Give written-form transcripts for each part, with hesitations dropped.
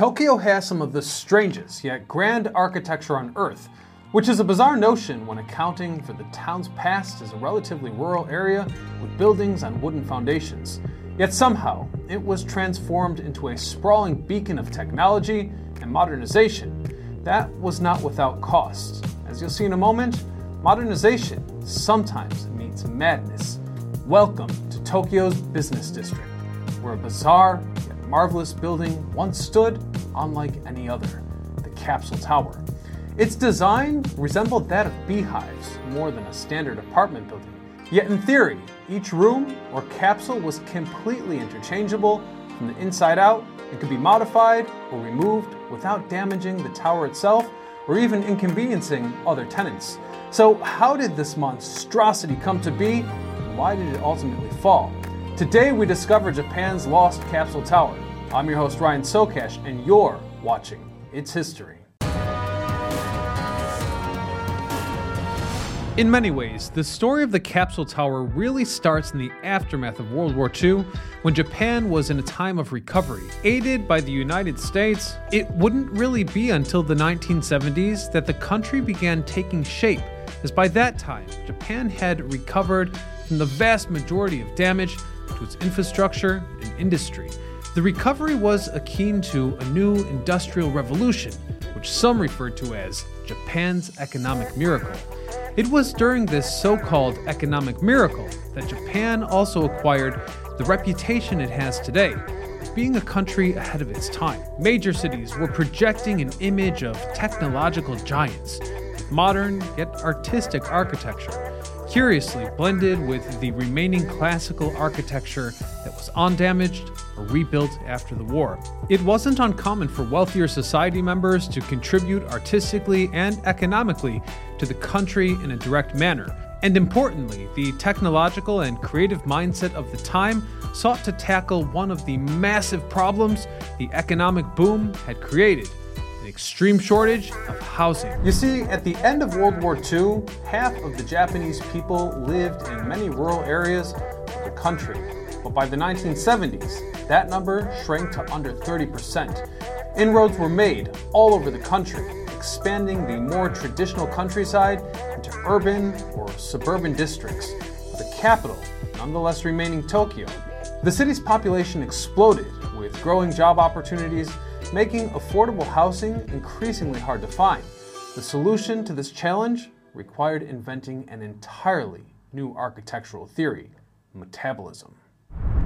Tokyo has some of the strangest yet grand architecture on Earth, which is a bizarre notion when accounting for the town's past as a relatively rural area with buildings on wooden foundations. Yet somehow, it was transformed into a sprawling beacon of technology and modernization that was not without cost. As you'll see in a moment, modernization sometimes means madness. Welcome to Tokyo's business district, where a bizarre yet marvelous building once stood unlike any other, the Capsule Tower. Its design resembled that of beehives more than a standard apartment building. Yet in theory, each room or capsule was completely interchangeable from the inside out and could be modified or removed without damaging the tower itself or even inconveniencing other tenants. So how did this monstrosity come to be, and why did it ultimately fall? Today we discover Japan's lost Capsule Tower. I'm your host Ryan Socash, and you're watching It's History. In many ways, the story of the Capsule Tower really starts in the aftermath of World War II, when Japan was in a time of recovery. Aided by the United States, it wouldn't really be until the 1970s that the country began taking shape, as by that time, Japan had recovered from the vast majority of damage to its infrastructure and industry. The recovery was akin to a new industrial revolution, which some referred to as Japan's economic miracle. It was during this so-called economic miracle that Japan also acquired the reputation it has today, as being a country ahead of its time. Major cities were projecting an image of technological giants, with modern yet artistic architecture, curiously blended with the remaining classical architecture that was undamaged or rebuilt after the war. It wasn't uncommon for wealthier society members to contribute artistically and economically to the country in a direct manner. And importantly, the technological and creative mindset of the time sought to tackle one of the massive problems the economic boom had created: an extreme shortage of housing. You see, at the end of World War II, half of the Japanese people lived in many rural areas of the country. But by the 1970s, that number shrank to under 30%. Inroads were made all over the country, expanding the more traditional countryside into urban or suburban districts, with the capital nonetheless remaining Tokyo. The city's population exploded, with growing job opportunities making affordable housing increasingly hard to find. The solution to this challenge required inventing an entirely new architectural theory: metabolism.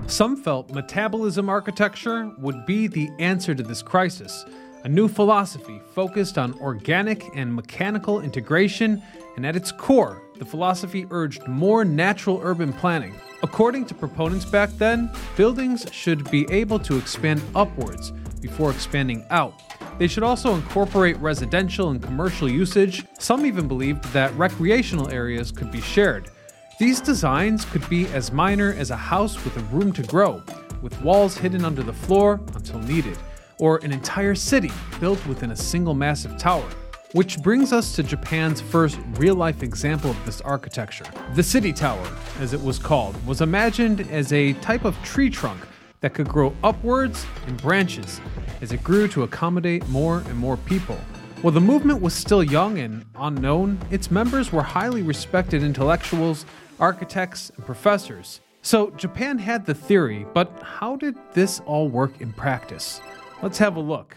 Some felt metabolism architecture would be the answer to this crisis, a new philosophy focused on organic and mechanical integration, and at its core, the philosophy urged more natural urban planning. According to proponents back then, buildings should be able to expand upwards before expanding out. They should also incorporate residential and commercial usage. Some even believed that recreational areas could be shared. These designs could be as minor as a house with a room to grow, with walls hidden under the floor until needed, or an entire city built within a single massive tower. Which brings us to Japan's first real-life example of this architecture. The city tower, as it was called, was imagined as a type of tree trunk that could grow upwards in branches as it grew to accommodate more and more people. While the movement was still young and unknown, its members were highly respected intellectuals, architects, and professors. So Japan had the theory, but how did this all work in practice? Let's have a look.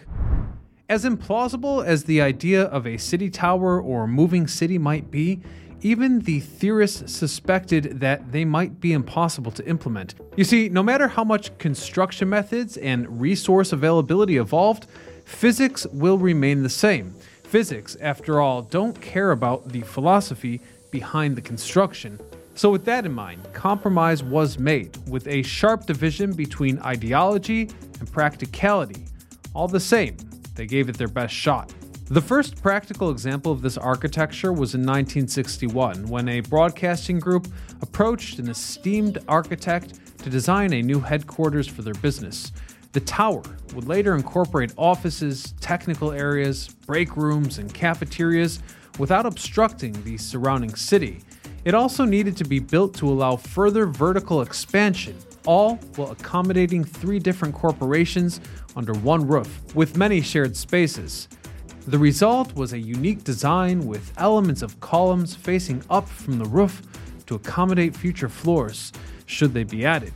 As implausible as the idea of a city tower or moving city might be, even the theorists suspected that they might be impossible to implement. You see, no matter how much construction methods and resource availability evolved, physics will remain the same. Physics, after all, don't care about the philosophy behind the construction. So with that in mind, compromise was made, with a sharp division between ideology and practicality. All the same, they gave it their best shot. The first practical example of this architecture was in 1961, when a broadcasting group approached an esteemed architect to design a new headquarters for their business. The tower would later incorporate offices, technical areas, break rooms, and cafeterias without obstructing the surrounding city. It also needed to be built to allow further vertical expansion all while accommodating 3 different corporations under one roof, with many shared spaces. The result was a unique design with elements of columns facing up from the roof to accommodate future floors, should they be added.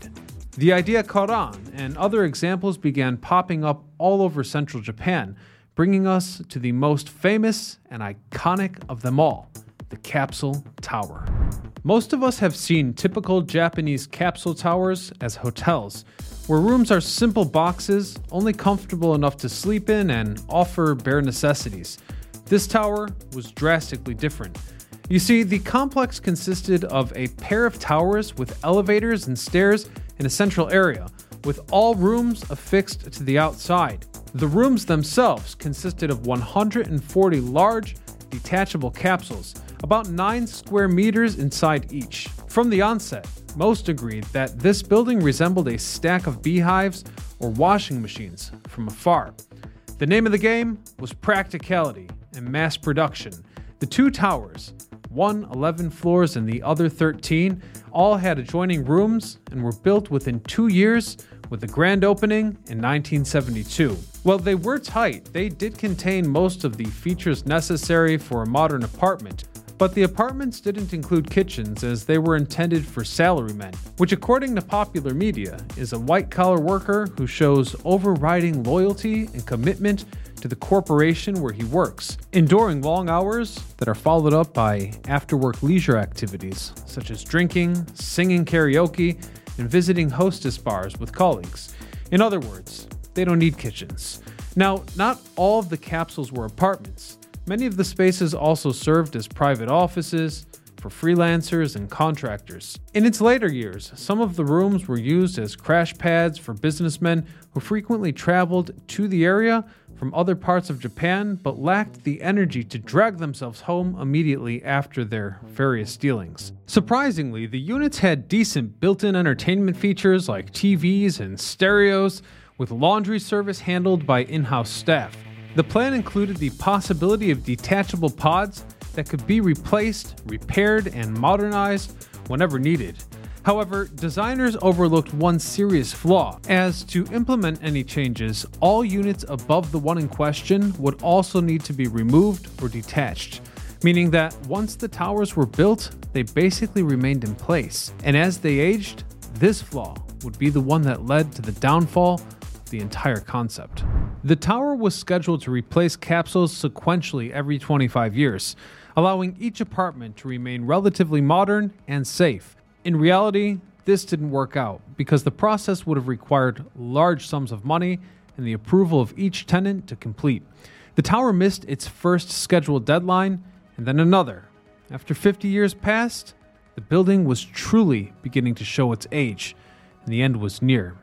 The idea caught on, and other examples began popping up all over central Japan, bringing us to the most famous and iconic of them all, the Capsule Tower. Most of us have seen typical Japanese capsule towers as hotels, where rooms are simple boxes, only comfortable enough to sleep in and offer bare necessities. This tower was drastically different. You see, the complex consisted of a pair of towers with elevators and stairs in a central area, with all rooms affixed to the outside. The rooms themselves consisted of 140 large, detachable capsules, about 9 square meters inside each. From the onset, most agreed that this building resembled a stack of beehives or washing machines from afar. The name of the game was practicality and mass production. The 2 towers, one 11 floors and the other 13, all had adjoining rooms and were built within 2 years, with a grand opening in 1972. While they were tight, they did contain most of the features necessary for a modern apartment, but the apartments didn't include kitchens as they were intended for salarymen, which according to popular media is a white-collar worker who shows overriding loyalty and commitment to the corporation where he works, enduring long hours that are followed up by after-work leisure activities, such as drinking, singing karaoke, and visiting hostess bars with colleagues. In other words, they don't need kitchens. Now, not all of the capsules were apartments. Many of the spaces also served as private offices for freelancers and contractors. In its later years, some of the rooms were used as crash pads for businessmen who frequently traveled to the area from other parts of Japan, but lacked the energy to drag themselves home immediately after their various dealings. Surprisingly, the units had decent built-in entertainment features like TVs and stereos, with laundry service handled by in-house staff. The plan included the possibility of detachable pods that could be replaced, repaired, and modernized whenever needed. However, designers overlooked one serious flaw, as to implement any changes, all units above the one in question would also need to be removed or detached, meaning that once the towers were built, they basically remained in place. And as they aged, this flaw would be the one that led to the downfall of the entire concept. The tower was scheduled to replace capsules sequentially every 25 years, allowing each apartment to remain relatively modern and safe. In reality, this didn't work out because the process would have required large sums of money and the approval of each tenant to complete. The tower missed its first scheduled deadline and then another. After 50 years passed, the building was truly beginning to show its age, and the end was near.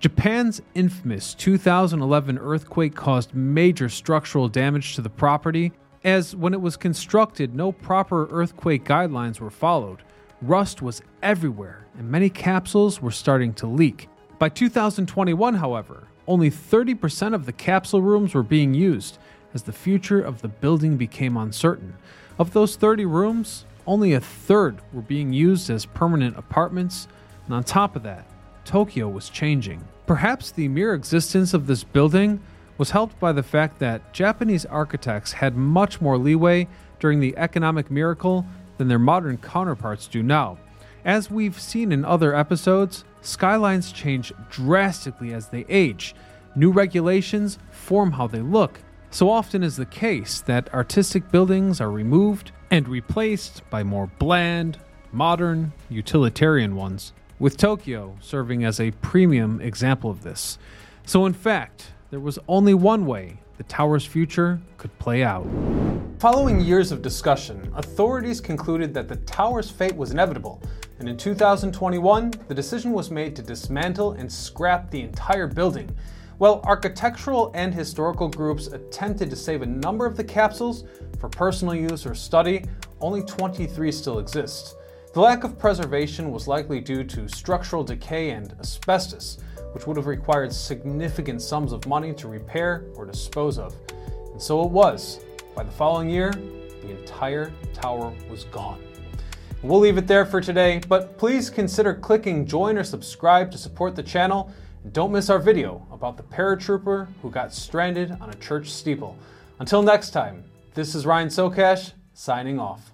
Japan's infamous 2011 earthquake caused major structural damage to the property, as when it was constructed, no proper earthquake guidelines were followed. Rust was everywhere, and many capsules were starting to leak. By 2021, however, only 30% of the capsule rooms were being used, as the future of the building became uncertain. Of those 30 rooms, only a third were being used as permanent apartments, and on top of that, Tokyo was changing. Perhaps the mere existence of this building was helped by the fact that Japanese architects had much more leeway during the economic miracle than their modern counterparts do now. As we've seen in other episodes, skylines change drastically as they age. New regulations form how they look. So often is the case that artistic buildings are removed and replaced by more bland, modern, utilitarian ones, with Tokyo serving as a premium example of this. So in fact, there was only one way the tower's future could play out. Following years of discussion, authorities concluded that the tower's fate was inevitable, and in 2021, the decision was made to dismantle and scrap the entire building. While architectural and historical groups attempted to save a number of the capsules for personal use or study, only 23 still exist. The lack of preservation was likely due to structural decay and asbestos, which would have required significant sums of money to repair or dispose of. And so it was. By the following year, the entire tower was gone. We'll leave it there for today, but please consider clicking join or subscribe to support the channel. And don't miss our video about the paratrooper who got stranded on a church steeple. Until next time, this is Ryan Socash signing off.